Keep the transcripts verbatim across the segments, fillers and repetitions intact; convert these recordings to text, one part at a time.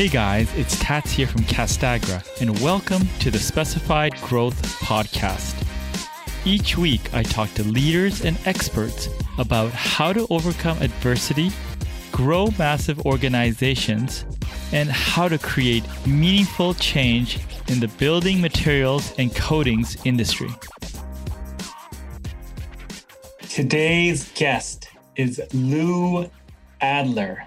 Hey guys, it's Tats here from Castagra, and welcome to the Specified Growth Podcast. Each week, I talk to leaders and experts about how to overcome adversity, grow massive organizations, and how to create meaningful change in the building materials and coatings industry. Today's guest is Lou Adler.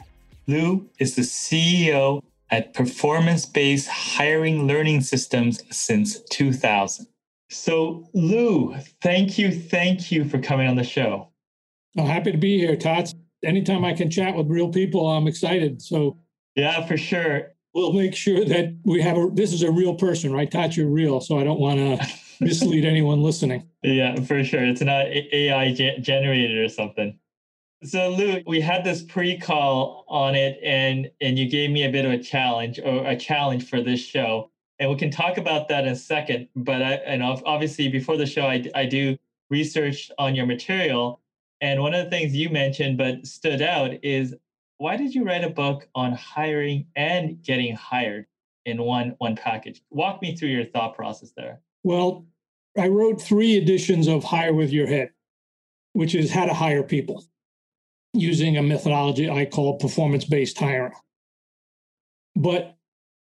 Lou is the C E O at performance-based hiring learning systems since two thousand. So Lou, thank you, thank you for coming on the show. I'm happy to be here, Tots. Anytime I can chat with real people, I'm excited. So yeah, for sure. We'll make sure that we have a, this is a real person, right? Tots, you're real. So I don't want to mislead anyone listening. Yeah, for sure. It's not A I generated or something. So Lou, we had this pre-call on it, and and you gave me a bit of a challenge or a challenge for this show. And we can talk about that in a second. But I, and obviously before the show, I, I do research on your material. And one of the things you mentioned but stood out is, why did you write a book on hiring and getting hired in one, one package? Walk me through your thought process there. Well, I wrote three editions of Hire with Your Head, which is how to hire people, using a methodology I call performance-based hiring. But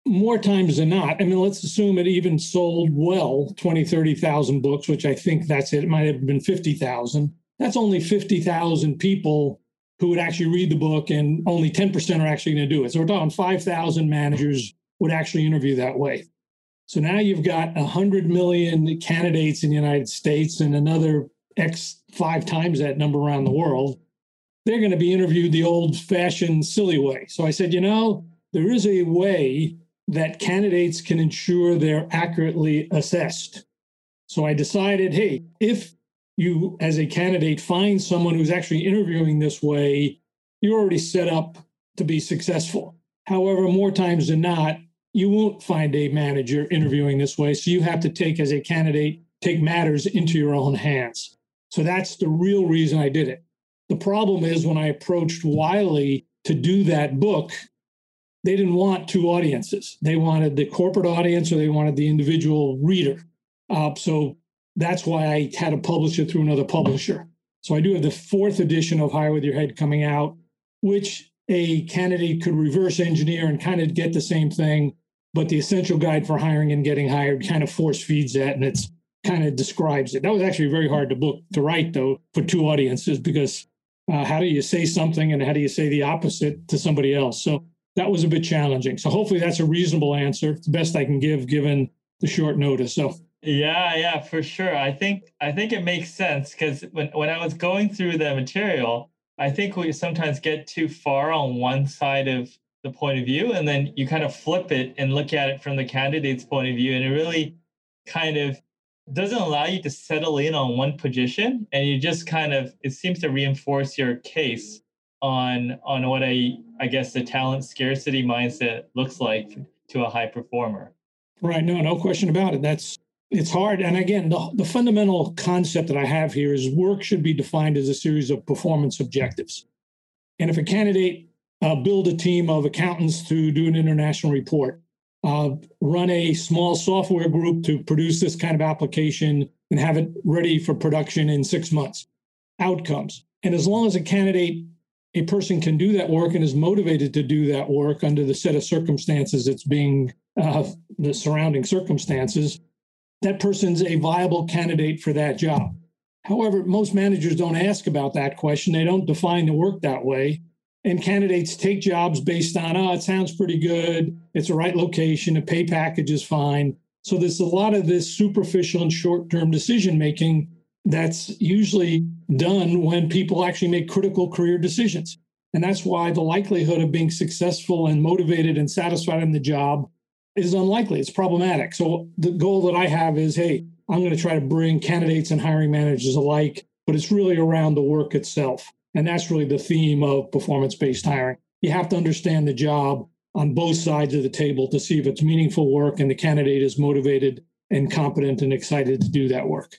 more times than not, I mean, let's assume it even sold well, twenty, thirty thousand books, which I think that's it. It might have been fifty thousand. That's only fifty thousand people who would actually read the book, and only ten percent are actually going to do it. So we're talking five thousand managers would actually interview that way. So now you've got one hundred million candidates in the United States and another X five times that number around the world. They're going to be interviewed the old-fashioned silly way. So I said, you know, there is a way that candidates can ensure they're accurately assessed. So I decided, hey, if you as a candidate find someone who's actually interviewing this way, you're already set up to be successful. However, more times than not, you won't find a manager interviewing this way. So you have to take, as a candidate, take matters into your own hands. So that's the real reason I did it. The problem is when I approached Wiley to do that book, they didn't want two audiences. They wanted the corporate audience or they wanted the individual reader. Uh, so that's why I had to publish it through another publisher. So I do have the fourth edition of Hire With Your Head coming out, which a candidate could reverse engineer and kind of get the same thing. But the essential guide for hiring and getting hired kind of force feeds that, and it's kind of describes it. That was actually very hard to book to write, though, for two audiences, because Uh, how do you say something and how do you say the opposite to somebody else? So that was a bit challenging. So hopefully that's a reasonable answer. It's the best I can give given the short notice. So yeah, yeah, for sure. I think I think it makes sense, because when, when I was going through the material, I think we sometimes get too far on one side of the point of view, and then you kind of flip it and look at it from the candidate's point of view. And it really kind of doesn't allow you to settle in on one position, and you just kind of, it seems to reinforce your case on on what a, I guess, the talent scarcity mindset looks like to a high performer. Right. No, no question about it. That's, it's hard. And again, the, the fundamental concept that I have here is work should be defined as a series of performance objectives. And if a candidate uh, build a team of accountants to do an international report, Uh, run a small software group to produce this kind of application and have it ready for production in six months. Outcomes. And as long as a candidate, a person can do that work and is motivated to do that work under the set of circumstances it's being, uh, the surrounding circumstances, that person's a viable candidate for that job. However, most managers don't ask about that question. They don't define the work that way. And candidates take jobs based on, oh, it sounds pretty good, it's the right location, the pay package is fine. So there's a lot of this superficial and short-term decision-making that's usually done when people actually make critical career decisions. And that's why the likelihood of being successful and motivated and satisfied in the job is unlikely. It's problematic. So the goal that I have is, hey, I'm going to try to bring candidates and hiring managers alike, but it's really around the work itself. And that's really the theme of performance-based hiring. You have to understand the job on both sides of the table to see if it's meaningful work and the candidate is motivated and competent and excited to do that work.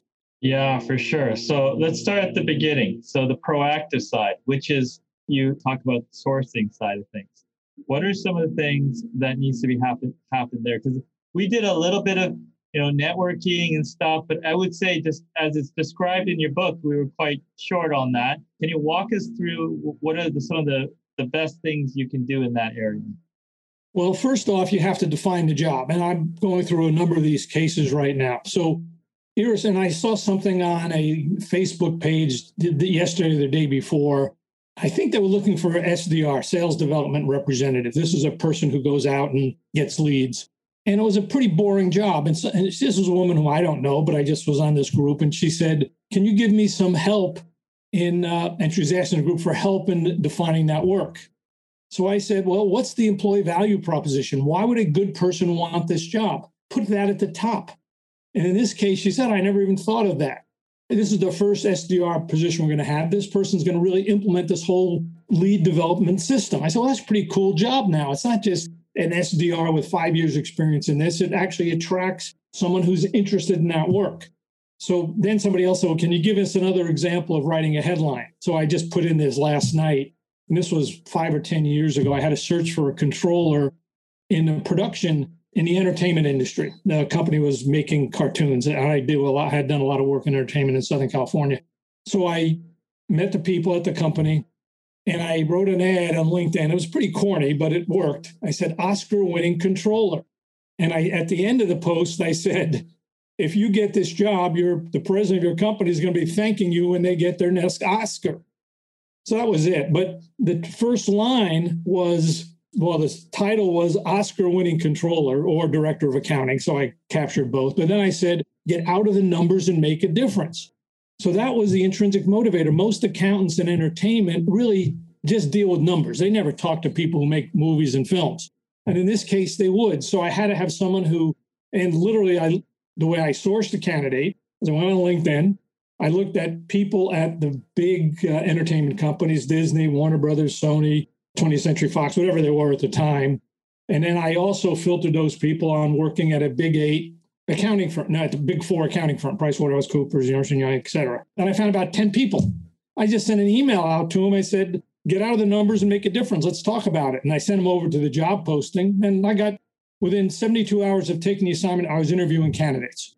Yeah, for sure. So let's start at the beginning. So the proactive side, which is, you talk about the sourcing side of things. What are some of the things that needs to be happen happen there? Because we did a little bit of, you know, networking and stuff, but I would say just as it's described in your book, we were quite short on that. Can you walk us through what are the, some of the, the best things you can do in that area? Well, first off, you have to define the job. And I'm going through a number of these cases right now. So Iris, and I saw something on a Facebook page yesterday or the day before. I think they were looking for an S D R, sales development representative. This is a person who goes out and gets leads. And it was a pretty boring job. And, so, and this was a woman who I don't know, but I just was on this group. And she said, can you give me some help in, uh, and she was asking the group for help in defining that work. So I said, well, what's the employee value proposition? Why would a good person want this job? Put that at the top. And in this case, she said, I never even thought of that. This is the first S D R position we're going to have. This person's going to really implement this whole lead development system. I said, well, that's a pretty cool job now. It's not just an S D R with five years experience in this. It actually attracts someone who's interested in that work. So then somebody else said, well, can you give us another example of writing a headline? So I just put in this last night, and this was five or ten years ago. I had a search for a controller in the production in the entertainment industry. The company was making cartoons, and I do a lot, had done a lot of work in entertainment in Southern California. So I met the people at the company, and I wrote an ad on LinkedIn. It was pretty corny, but it worked. I said, Oscar-winning controller. And I, at the end of the post, I said, if you get this job, you're, the president of your company is going to be thanking you when they get their next Oscar. So that was it. But the first line was, well, the title was Oscar-winning controller or director of accounting, so I captured both. But then I said, get out of the numbers and make a difference. So that was the intrinsic motivator. Most accountants in entertainment really just deal with numbers. They never talk to people who make movies and films. And in this case, they would. So I had to have someone who, and literally I, the way I sourced the candidate is I went on LinkedIn. I looked at people at the big uh, entertainment companies, Disney, Warner Brothers, Sony, twentieth Century Fox, whatever they were at the time. And then I also filtered those people on working at a big eight accounting firm, not the big four accounting firm, PricewaterhouseCoopers, Ernst and Young, et cetera. And I found about ten people. I just sent an email out to them. I said, get out of the numbers and make a difference. Let's talk about it. And I sent them over to the job posting. And I got, within seventy-two hours of taking the assignment, I was interviewing candidates.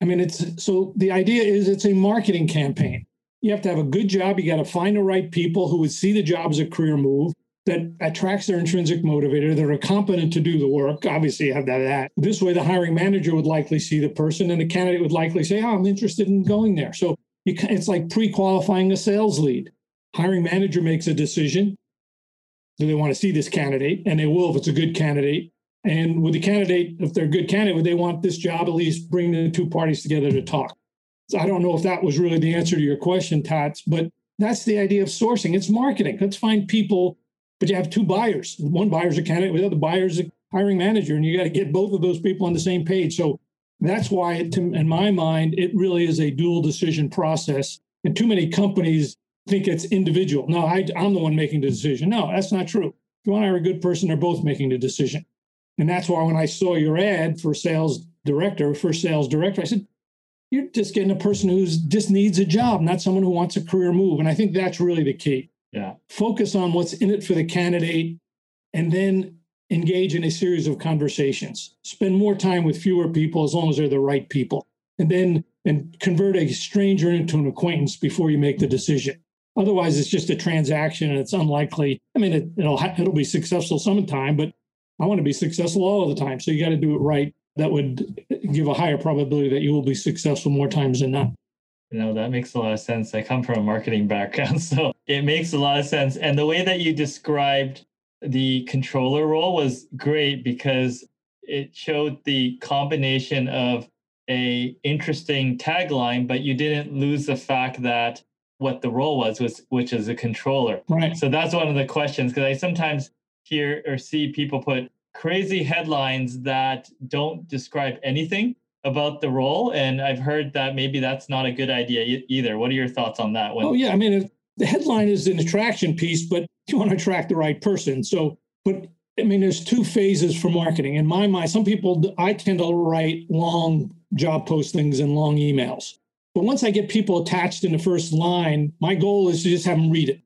I mean, it's so the idea is it's a marketing campaign. You have to have a good job. You got to find the right people who would see the job as a career move that attracts their intrinsic motivator, that are competent to do the work. Obviously, you have to have that. This way, the hiring manager would likely see the person, and the candidate would likely say, oh, I'm interested in going there. So you, it's like pre-qualifying a sales lead. Hiring manager makes a decision. Do they want to see this candidate? And they will if it's a good candidate. And with the candidate, if they're a good candidate, would they want this job at least bring the two parties together to talk? I don't know if that was really the answer to your question, Tats, but that's the idea of sourcing. It's marketing. Let's find people, but you have two buyers. One buyer's a candidate, the other buyer's a hiring manager, and you got to get both of those people on the same page. So that's why, it, in my mind, it really is a dual decision process. And too many companies think it's individual. No, I, I'm the one making the decision. No, that's not true. If you want to hire a good person, they're both making the decision. And that's why when I saw your ad for sales director, for sales director, I said, you're just getting a person who just needs a job, not someone who wants a career move. And I think that's really the key. Yeah. Focus on what's in it for the candidate and then engage in a series of conversations. Spend more time with fewer people as long as they're the right people. And then and convert a stranger into an acquaintance before you make the decision. Otherwise, it's just a transaction and it's unlikely. I mean, it, it'll, it'll be successful sometime, but I want to be successful all of the time. So you got to do it right. That would give a higher probability that you will be successful more times than not. You know, that makes a lot of sense. I come from a marketing background, so it makes a lot of sense. And the way that you described the controller role was great because it showed the combination of a interesting tagline, but you didn't lose the fact that what the role was, was which is a controller. Right. So that's one of the questions, because I sometimes hear or see people put crazy headlines that don't describe anything about the role. And I've heard that maybe that's not a good idea e- either. What are your thoughts on that one? Oh, yeah. I mean, the headline is an attraction piece, but you want to attract the right person. So, but I mean, there's two phases for marketing. In my mind, some people, I tend to write long job postings and long emails. But once I get people attached in the first line, my goal is to just have them read it.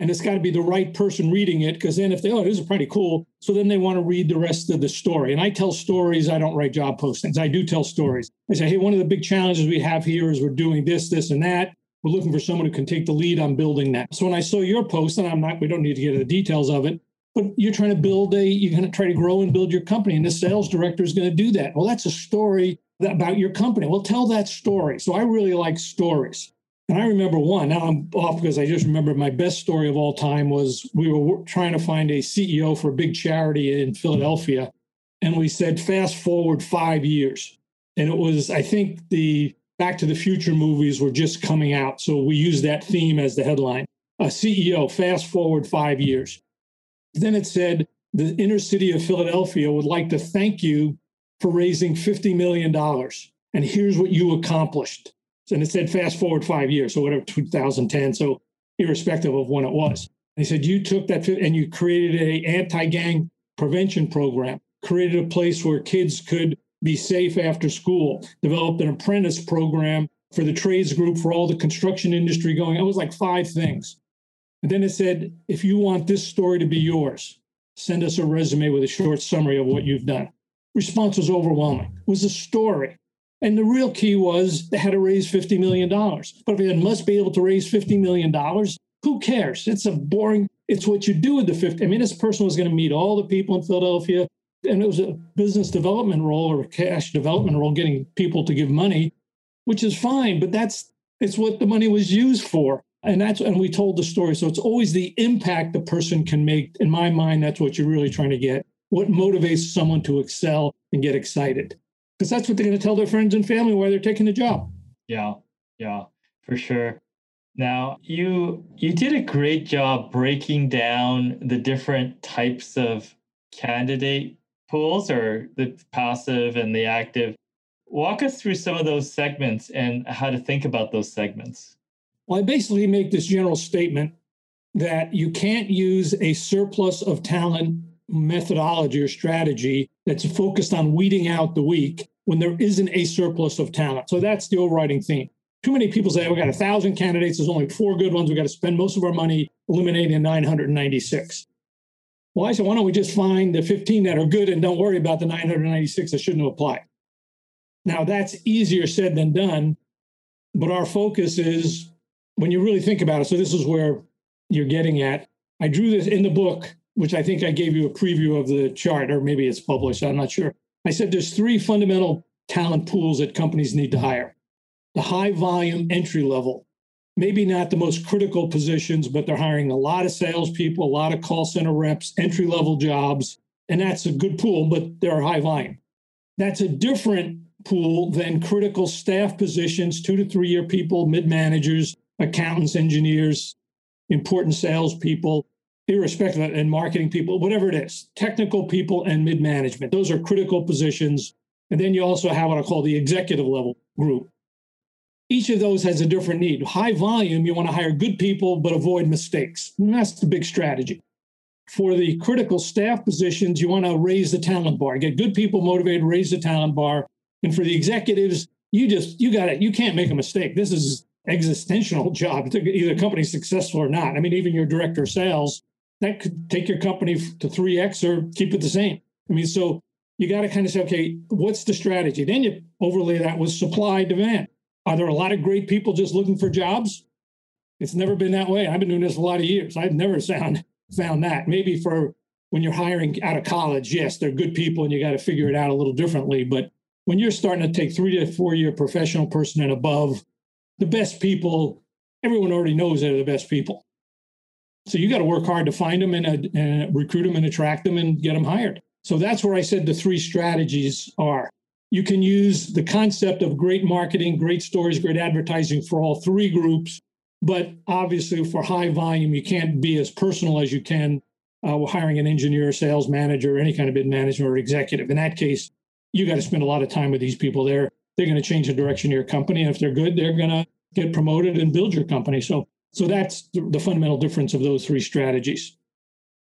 And it's got to be the right person reading it, because then if they, oh, this is pretty cool, so then they want to read the rest of the story. And I tell stories. I don't write job postings. I do tell stories. I say, hey, one of the big challenges we have here is we're doing this, this, and that. We're looking for someone who can take the lead on building that. So when I saw your post, and I'm not, we don't need to get into the details of it, but you're trying to build a, you're going to try to grow and build your company, and the sales director is going to do that. Well, that's a story that, about your company. Well, tell that story. So I really like stories. And I remember one, now I'm off because I just remember my best story of all time was we were trying to find a C E O for a big charity in Philadelphia. And we said, fast forward five years. And it was, I think the Back to the Future movies were just coming out. So we used that theme as the headline, a C E O, fast forward five years. Then it said, the inner city of Philadelphia would like to thank you for raising fifty million dollars. And here's what you accomplished. And it said, fast forward five years, so whatever, two thousand ten, so irrespective of when it was. They said, you took that and you created an anti-gang prevention program, created a place where kids could be safe after school, developed an apprentice program for the trades group, for all the construction industry going. It was like five things. And then it said, if you want this story to be yours, send us a resume with a short summary of what you've done. Response was overwhelming. It was a story. And the real key was they had to raise fifty million dollars. But if they must be able to raise fifty million dollars, who cares? It's a boring, it's what you do with the fifty. I mean, this person was going to meet all the people in Philadelphia, and it was a business development role or a cash development role, getting people to give money, which is fine, but that's, it's what the money was used for. And that's, and we told the story. So it's always the impact the person can make. In my mind, that's what you're really trying to get. What motivates someone to excel and get excited? Because that's what they're going to tell their friends and family why they're taking the job. Yeah, yeah, for sure. Now, you you did a great job breaking down the different types of candidate pools, or the passive and the active. Walk us through some of those segments and how to think about those segments. Well, I basically make this general statement that you can't use a surplus of talent methodology or strategy that's focused on weeding out the weak when there isn't a surplus of talent. So that's the overriding theme. Too many people say, we've got a thousand candidates, there's only four good ones, we've got to spend most of our money eliminating nine hundred ninety-six. Well, I said, why don't we just find the fifteen that are good and don't worry about the nine hundred ninety-six that shouldn't have applied? Now, that's easier said than done, but our focus is, when you really think about it, so this is where you're getting at. I drew this in the book, which I think I gave you a preview of the chart, or maybe it's published, I'm not sure. I said there's three fundamental talent pools that companies need to hire. The high volume entry level, maybe not the most critical positions, but they're hiring a lot of salespeople, a lot of call center reps, entry level jobs, and that's a good pool, but they're high volume. That's a different pool than critical staff positions, two to three year people, mid-managers, accountants, engineers, important salespeople, irrespective of it, and marketing people, whatever it is, technical people and mid-management. Those are critical positions. And then you also have what I call the executive level group. Each of those has a different need. High volume, you want to hire good people, but avoid mistakes. And that's the big strategy. For the critical staff positions, you want to raise the talent bar. Get good people motivated, raise the talent bar. And for the executives, you just, you got it. You can't make a mistake. This is existential job, either company's successful or not. I mean, even your director of sales, that could take your company to three X or keep it the same. I mean, so you got to kind of say, okay, what's the strategy? Then you overlay that with supply demand. Are there a lot of great people just looking for jobs? It's never been that way. I've been doing this a lot of years. I've never found, found that. Maybe for when you're hiring out of college, yes, they're good people and you got to figure it out a little differently. But when you're starting to take three to four year professional person and above, the best people, everyone already knows they're the best people. So you got to work hard to find them and, uh, and recruit them and attract them and get them hired. So that's where I said the three strategies are. You can use the concept of great marketing, great stories, great advertising for all three groups. But obviously for high volume, you can't be as personal as you can uh, hiring an engineer, sales manager, any kind of mid management or executive. In that case, you got to spend a lot of time with these people. They're, they're going to change the direction of your company. And if they're good, they're going to get promoted and build your company. So So that's the fundamental difference of those three strategies.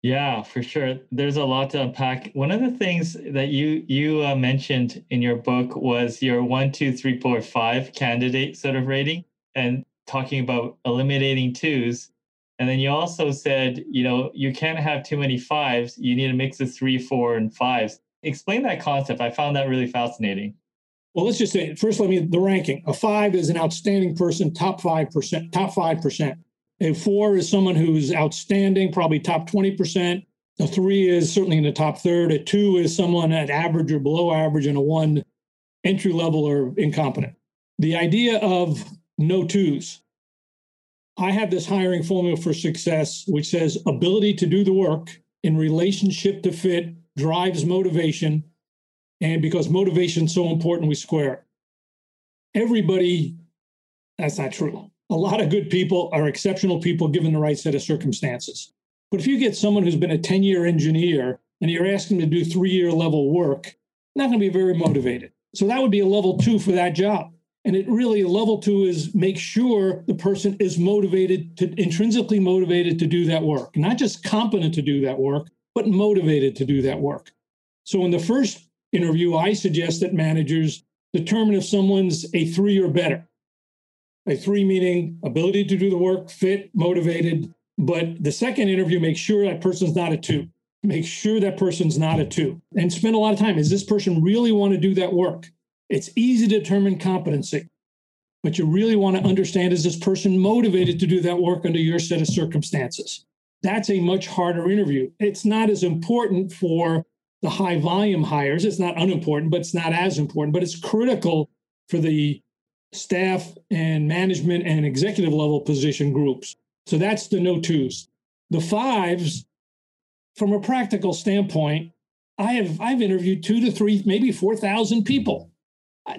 Yeah, for sure. There's a lot to unpack. One of the things that you you uh, mentioned in your book was your one, two, three, four, five candidate sort of rating, and talking about eliminating twos. And then you also said, you know, you can't have too many fives. You need a mix of three, four, and fives. Explain that concept. I found that really fascinating. Well, let's just say, first, let me, the ranking. A five is an outstanding person, top five percent, top five percent. A four is someone who's outstanding, probably top twenty percent. A three is certainly in the top third. A two is someone at average or below average, and a one, entry level or incompetent. The idea of no twos. I have this hiring formula for success, which says ability to do the work in relationship to fit drives motivation. And because motivation is so important, we square it. Everybody, that's not true. A lot of good people are exceptional people given the right set of circumstances. But if you get someone who's been a ten-year engineer and you're asking them to do three-year level work, they're not going to be very motivated. So that would be a level two for that job. And it really, level two is make sure the person is motivated, to, intrinsically motivated to do that work. Not just competent to do that work, but motivated to do that work. So in the first interview, I suggest that managers determine if someone's a three or better. A three meaning ability to do the work, fit, motivated. But the second interview, make sure that person's not a two. Make sure that person's not a two. And spend a lot of time. Does this person really want to do that work? It's easy to determine competency, but you really want to understand, is this person motivated to do that work under your set of circumstances? That's a much harder interview. It's not as important for the high volume hires. It's not unimportant, but it's not as important, but it's critical for the staff and management and executive level position groups. So that's the no twos. The fives, from a practical standpoint, I have I've interviewed two to three, maybe four thousand people.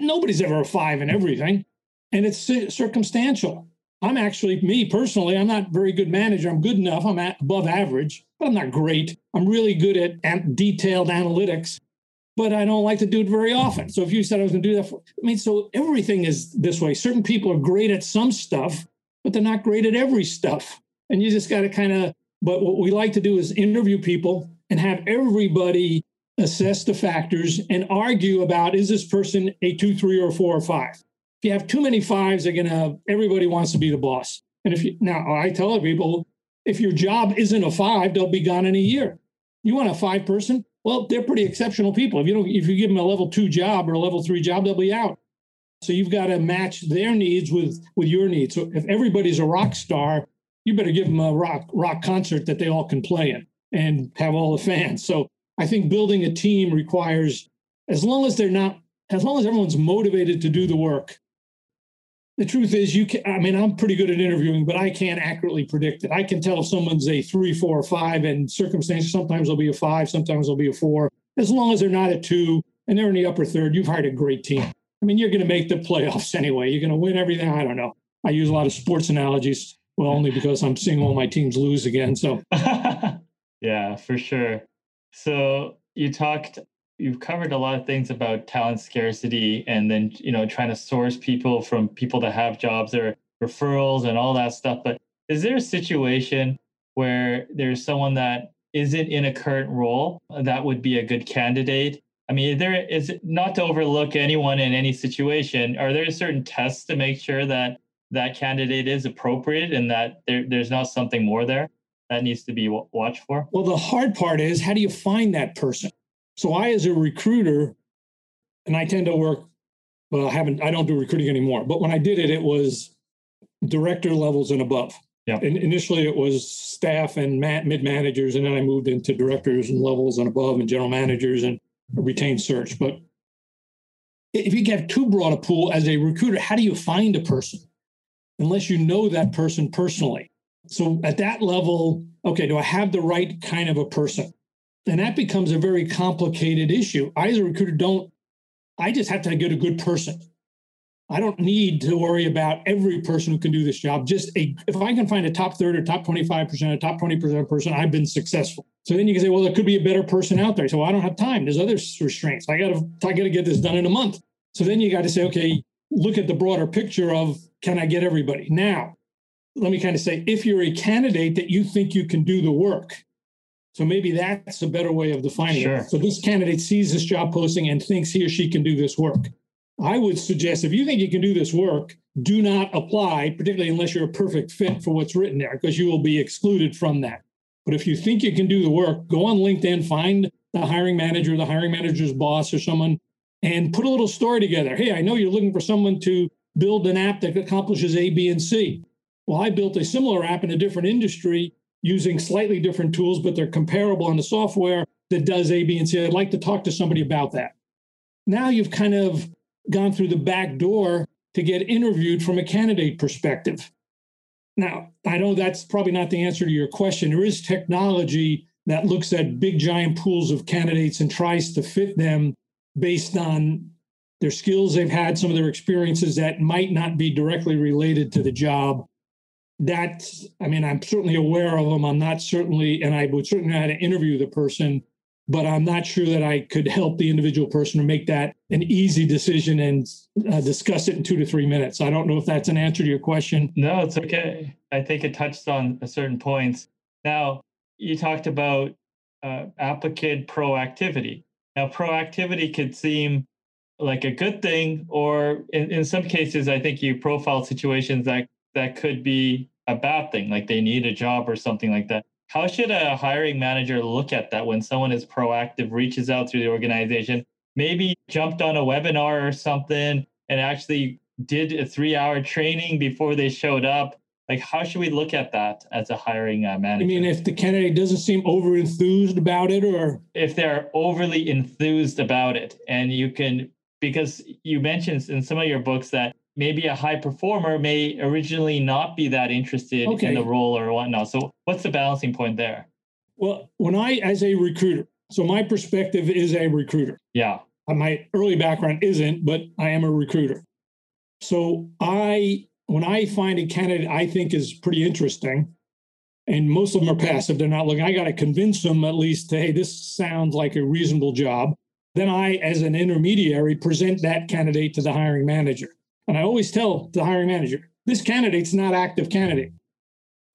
Nobody's ever a five in everything, and it's circumstantial. I'm actually, me personally, I'm not a very good manager. I'm good enough. I'm at above average, but I'm not great. I'm really good at, at detailed analytics, but I don't like to do it very often. So if you said I was going to do that, for, I mean, so everything is this way. Certain people are great at some stuff, but they're not great at every stuff. And you just got to kind of, but what we like to do is interview people and have everybody assess the factors and argue about, is this person a two, three, or four, or five? If you have too many fives, they're gonna, everybody wants to be the boss. And if you, now I tell people, if your job isn't a five, they'll be gone in a year. You want a five person? Well, they're pretty exceptional people. If you don't, if you give them a level two job or a level three job, they'll be out. So you've got to match their needs with with your needs. So if everybody's a rock star, you better give them a rock rock concert that they all can play in and have all the fans. So I think building a team requires, as long as they're not, as long as everyone's motivated to do the work. The truth is, you can, I mean, I'm pretty good at interviewing, but I can't accurately predict it. I can tell if someone's a three, four, or five, and circumstances, sometimes they'll be a five, sometimes they'll be a four. As long as they're not a two and they're in the upper third, you've hired a great team. I mean, you're going to make the playoffs anyway. You're going to win everything. I don't know. I use a lot of sports analogies, well, only because I'm seeing all my teams lose again. So, yeah, for sure. So you talked, you've covered a lot of things about talent scarcity and then, you know, trying to source people from people that have jobs or referrals and all that stuff. But is there a situation where there's someone that isn't in a current role that would be a good candidate? I mean, there is, not to overlook anyone in any situation, are there certain tests to make sure that that candidate is appropriate and that there, there's not something more there that needs to be watched for? Well, the hard part is, how do you find that person? So I, as a recruiter, and I tend to work, well, I haven't, I don't do recruiting anymore, but when I did it, it was director levels and above. Yeah. And initially it was staff and mid-managers, and then I moved into directors and levels and above and general managers and retained search. But if you get too broad a pool as a recruiter, how do you find a person? Unless you know that person personally. So at that level, okay, do I have the right kind of a person? And that becomes a very complicated issue. I, as a recruiter, don't, I just have to get a good person. I don't need to worry about every person who can do this job. Just a, if I can find a top third or top twenty-five percent or top twenty percent person, I've been successful. So then you can say, well, there could be a better person out there. So I don't have time. There's other restraints. I got to, I got to get this done in a month. So then you got to say, okay, look at the broader picture of, can I get everybody? Now, let me kind of say, if you're a candidate that you think you can do the work, so maybe that's a better way of defining sure. it. So this candidate sees this job posting and thinks he or she can do this work. I would suggest if you think you can do this work, do not apply, particularly unless you're a perfect fit for what's written there, because you will be excluded from that. But if you think you can do the work, go on LinkedIn, find the hiring manager, the hiring manager's boss or someone, and put a little story together. Hey, I know you're looking for someone to build an app that accomplishes A, B, and C. Well, I built a similar app in a different industry using slightly different tools, but they're comparable on the software that does A, B, and C. I'd like to talk to somebody about that. Now you've kind of gone through the back door to get interviewed from a candidate perspective. Now, I know that's probably not the answer to your question. There is technology that looks at big, giant pools of candidates and tries to fit them based on their skills they've had, some of their experiences that might not be directly related to the job. That's, I mean, I'm certainly aware of them. I'm not certainly, and I would certainly know how to interview the person, but I'm not sure that I could help the individual person or make that an easy decision and uh, discuss it in two to three minutes. I don't know if that's an answer to your question. No, it's okay. I think it touched on certain points. Now, you talked about uh, applicant proactivity. Now, proactivity could seem like a good thing, or in, in some cases, I think you profile situations that, that could be a bad thing, like they need a job or something like that. How should a hiring manager look at that when someone is proactive, reaches out through the organization, maybe jumped on a webinar or something and actually did a three-hour training before they showed up? Like, how should we look at that as a hiring manager? I mean, if the candidate doesn't seem over-enthused about it, or? If they're overly enthused about it. And you can, because you mentioned in some of your books that maybe a high performer may originally not be that interested okay. in the role or whatnot. So what's the balancing point there? Well, when I, as a recruiter, so my perspective is a recruiter. Yeah. My early background isn't, but I am a recruiter. So I, when I find a candidate I think is pretty interesting, and most of them are passive, they're not looking, I got to convince them at least to, hey, this sounds like a reasonable job. Then I, as an intermediary, present that candidate to the hiring manager. And I always tell the hiring manager, this candidate's not active candidate.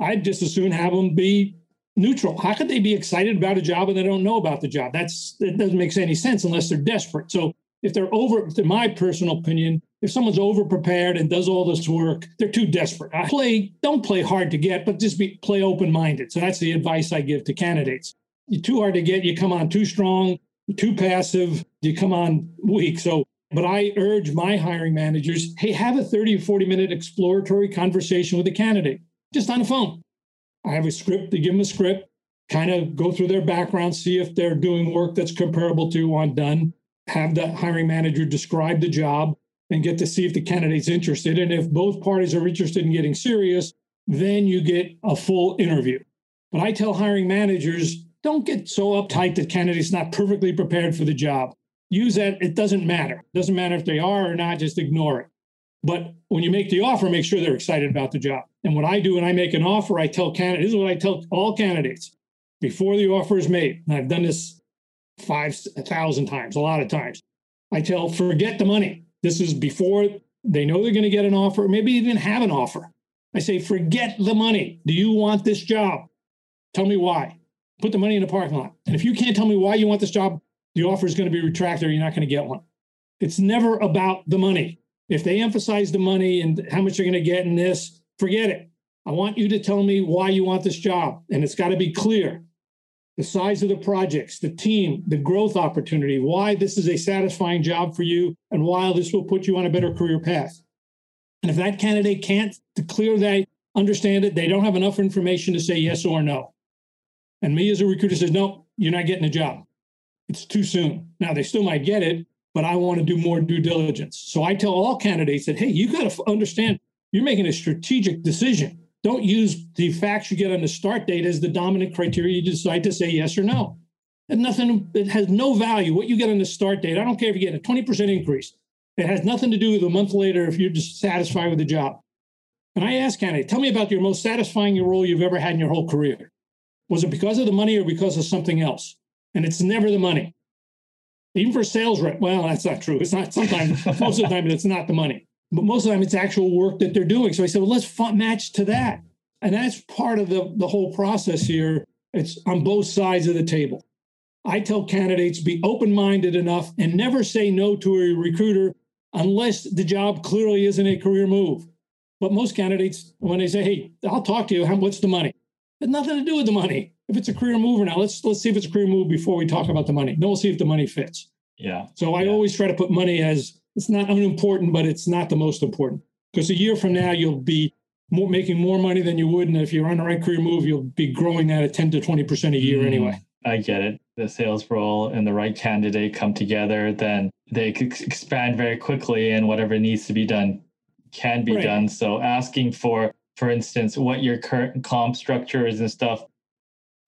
I'd just as soon have them be neutral. How could they be excited about a job and they don't know about the job? That's, it doesn't make any sense unless they're desperate. So if they're over, in my personal opinion, if someone's over-prepared and does all this work, they're too desperate. I play, don't play hard to get, but just be play open-minded. So that's the advice I give to candidates. You're too hard to get, you come on too strong, you're too passive, you come on weak. So But I urge my hiring managers, hey, have a thirty or forty minute exploratory conversation with a candidate, just on the phone. I have a script, they give them a script, kind of go through their background, see if they're doing work that's comparable to what done, have the hiring manager describe the job and get to see if the candidate's interested. And if both parties are interested in getting serious, then you get a full interview. But I tell hiring managers, don't get so uptight that candidate's not perfectly prepared for the job. Use that, it doesn't matter. It doesn't matter if they are or not, just ignore it. But when you make the offer, make sure they're excited about the job. And what I do when I make an offer, I tell candidates, this is what I tell all candidates before the offer is made. And I've done this five, a thousand times, a lot of times. I tell, forget the money. This is before they know they're going to get an offer, maybe even have an offer. I say, forget the money. Do you want this job? Tell me why. Put the money in the parking lot. And if you can't tell me why you want this job, the offer is going to be retracted, or you're not going to get one. It's never about the money. If they emphasize the money and how much you're going to get in this, forget it. I want you to tell me why you want this job. And it's got to be clear. The size of the projects, the team, the growth opportunity, why this is a satisfying job for you, and why this will put you on a better career path. And if that candidate can't clear that, understand it, they don't have enough information to say yes or no. And me as a recruiter says, no, you're not getting a job. It's too soon. Now, they still might get it, but I want to do more due diligence. So I tell all candidates that, hey, you got to understand you're making a strategic decision. Don't use the facts you get on the start date as the dominant criteria you decide to say yes or no. And nothing, it has no value. What you get on the start date, I don't care if you get a twenty percent increase. It has nothing to do with a month later if you're dissatisfied with the job. And I ask candidates, tell me about your most satisfying role you've ever had in your whole career. Was it because of the money or because of something else? And it's never the money. Even for a sales rep, well, that's not true. It's not sometimes, most of the time, it's not the money. But most of the time, it's actual work that they're doing. So I said, well, let's match to that. And that's part of the, the whole process here. It's on both sides of the table. I tell candidates, be open-minded enough and never say no to a recruiter unless the job clearly isn't a career move. But most candidates, when they say, hey, I'll talk to you, what's the money? It has nothing to do with the money. If it's a career move or not, let's let's see if it's a career move before we talk about the money. Then we'll see if the money fits. Yeah. So I yeah. always try to put money as, it's not unimportant, but it's not the most important. Because a year from now, you'll be more, making more money than you would. And if you're on the right career move, you'll be growing that at ten to twenty percent a year mm-hmm. anyway. I get it. The sales role and the right candidate come together, then they could expand very quickly, and whatever needs to be done can be right. done. So asking for, for instance, what your current comp structure is and stuff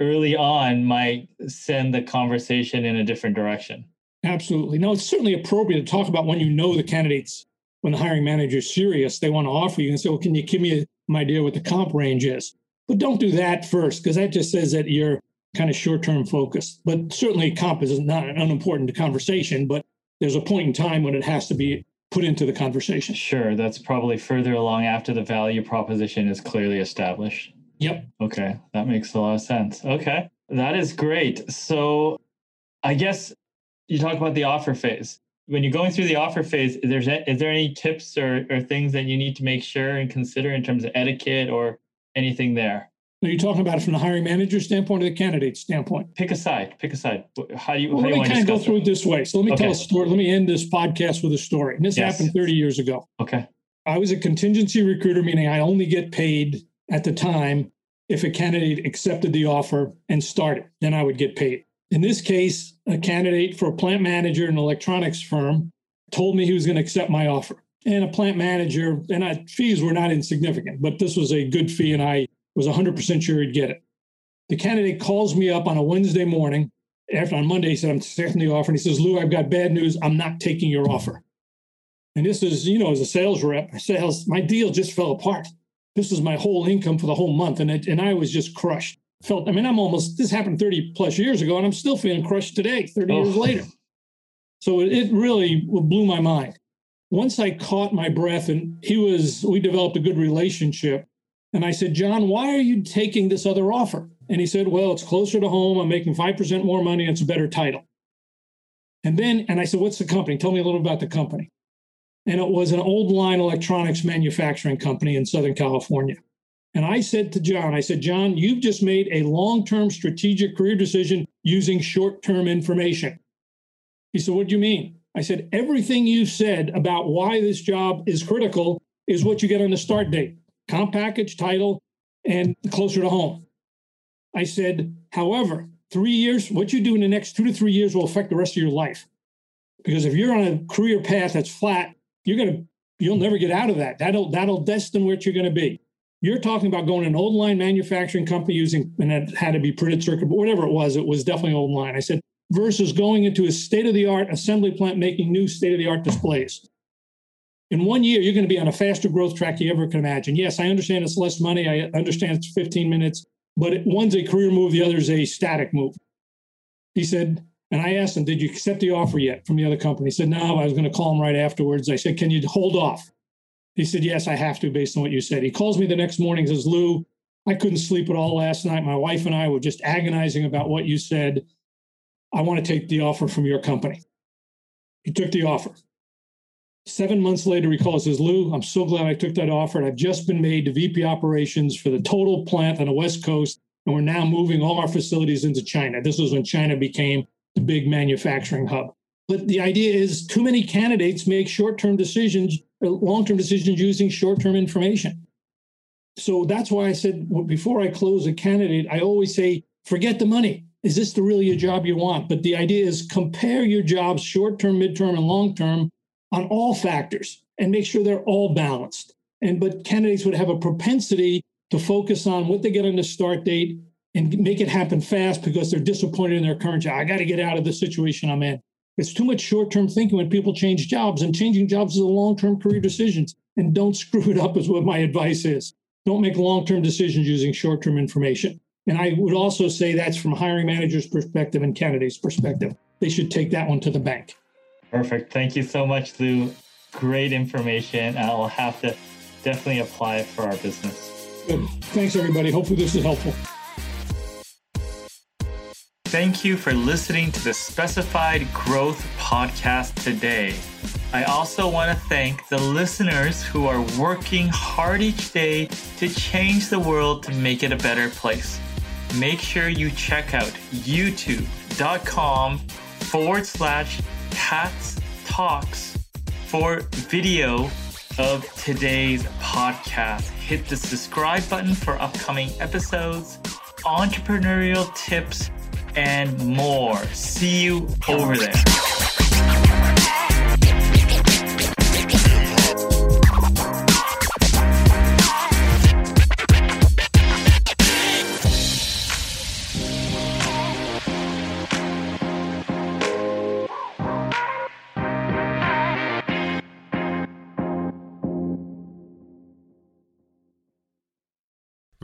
early on might send the conversation in a different direction. Absolutely. No, it's certainly appropriate to talk about when you know the candidates, when the hiring manager is serious, they want to offer you and say, well, can you give me an idea what the comp range is? But don't do that first, because that just says that you're kind of short-term focused. But certainly comp is not an unimportant conversation, but there's a point in time when it has to be put into the conversation. Sure. That's probably further along after the value proposition is clearly established. Yep. Okay. That makes a lot of sense. Okay. That is great. So I guess you talk about the offer phase. When you're going through the offer phase, is there, is there any tips or, or things that you need to make sure and consider in terms of etiquette or anything there? Are you talking about it from the hiring manager standpoint or the candidate standpoint? Pick a side. Pick a side. How do you, well, how let do you me kind of go through it this way. So let me okay. tell a story. Let me end this podcast with a story. And this yes. happened thirty years ago. Okay. I was a contingency recruiter, meaning I only get paid at the time if a candidate accepted the offer and started. Then I would get paid. In this case, a candidate for a plant manager in an electronics firm told me he was going to accept my offer. And a plant manager, and I, fees were not insignificant, but this was a good fee and I was one hundred percent sure he'd get it. The candidate calls me up on a Wednesday morning. After on Monday, he said, I'm accepting the offer. And he says, Lou, I've got bad news. I'm not taking your offer. And this is, you know, as a sales rep, sales, my deal just fell apart. This was my whole income for the whole month. And it, and I was just crushed. Felt, I mean, I'm almost, this happened thirty plus years ago, and I'm still feeling crushed today, thirty oh. years later. So it, it really blew my mind. Once I caught my breath and he was, we developed a good relationship. And I said, John, why are you taking this other offer? And he said, well, it's closer to home. I'm making five percent more money. And it's a better title. And then, and I said, what's the company? Tell me a little about the company. And it was an old line electronics manufacturing company in Southern California. And I said to John, I said, John, you've just made a long-term strategic career decision using short-term information. He said, what do you mean? I said, everything you've said about why this job is critical is what you get on the start date. Comp package, title, and closer to home. I said, however, three years, what you do in the next two to three years will affect the rest of your life. Because if you're on a career path that's flat, you're going to, you'll never get out of that. That'll, that'll destine what you're going to be. You're talking about going to an old line manufacturing company using, and that had to be printed circuit, but whatever it was, it was definitely old line. I said, versus going into a state-of-the-art assembly plant, making new state-of-the-art displays. In one year, you're going to be on a faster growth track you ever can imagine. Yes, I understand it's less money. I understand it's fifteen minutes, but one's a career move. The other is a static move. He said, and I asked him, did you accept the offer yet from the other company? He said, no, I was going to call him right afterwards. I said, can you hold off? He said, yes, I have to based on what you said. He calls me the next morning and says, Lou, I couldn't sleep at all last night. My wife and I were just agonizing about what you said. I want to take the offer from your company. He took the offer. Seven months later, he calls and says, Lou, I'm so glad I took that offer. And I've just been made to V P operations for the total plant on the West Coast. And we're now moving all our facilities into China. This was when China became the big manufacturing hub. But the idea is too many candidates make short-term decisions, long-term decisions using short-term information. So that's why I said, well, before I close a candidate, I always say, forget the money. Is this the really a job you want? But the idea is compare your jobs short-term, mid-term, and long-term on all factors and make sure they're all balanced. And but candidates would have a propensity to focus on what they get on the start date and make it happen fast because they're disappointed in their current job. I got to get out of the situation I'm in. It's too much short-term thinking when people change jobs, and changing jobs is a long-term career decisions. And don't screw it up is what my advice is. Don't make long-term decisions using short-term information. And I would also say that's from hiring managers' perspective and candidates' perspective. They should take that one to the bank. Perfect. Thank you so much, Lou. Great information. I'll have to definitely apply it for our business. Good. Thanks, everybody. Hopefully this is helpful. Thank you for listening to the Specified Growth Podcast today. I also want to thank the listeners who are working hard each day to change the world to make it a better place. Make sure you check out youtube.com forward slash Tats Talks for video of today's podcast. Hit the subscribe button for upcoming episodes, entrepreneurial tips, and more. See you over there.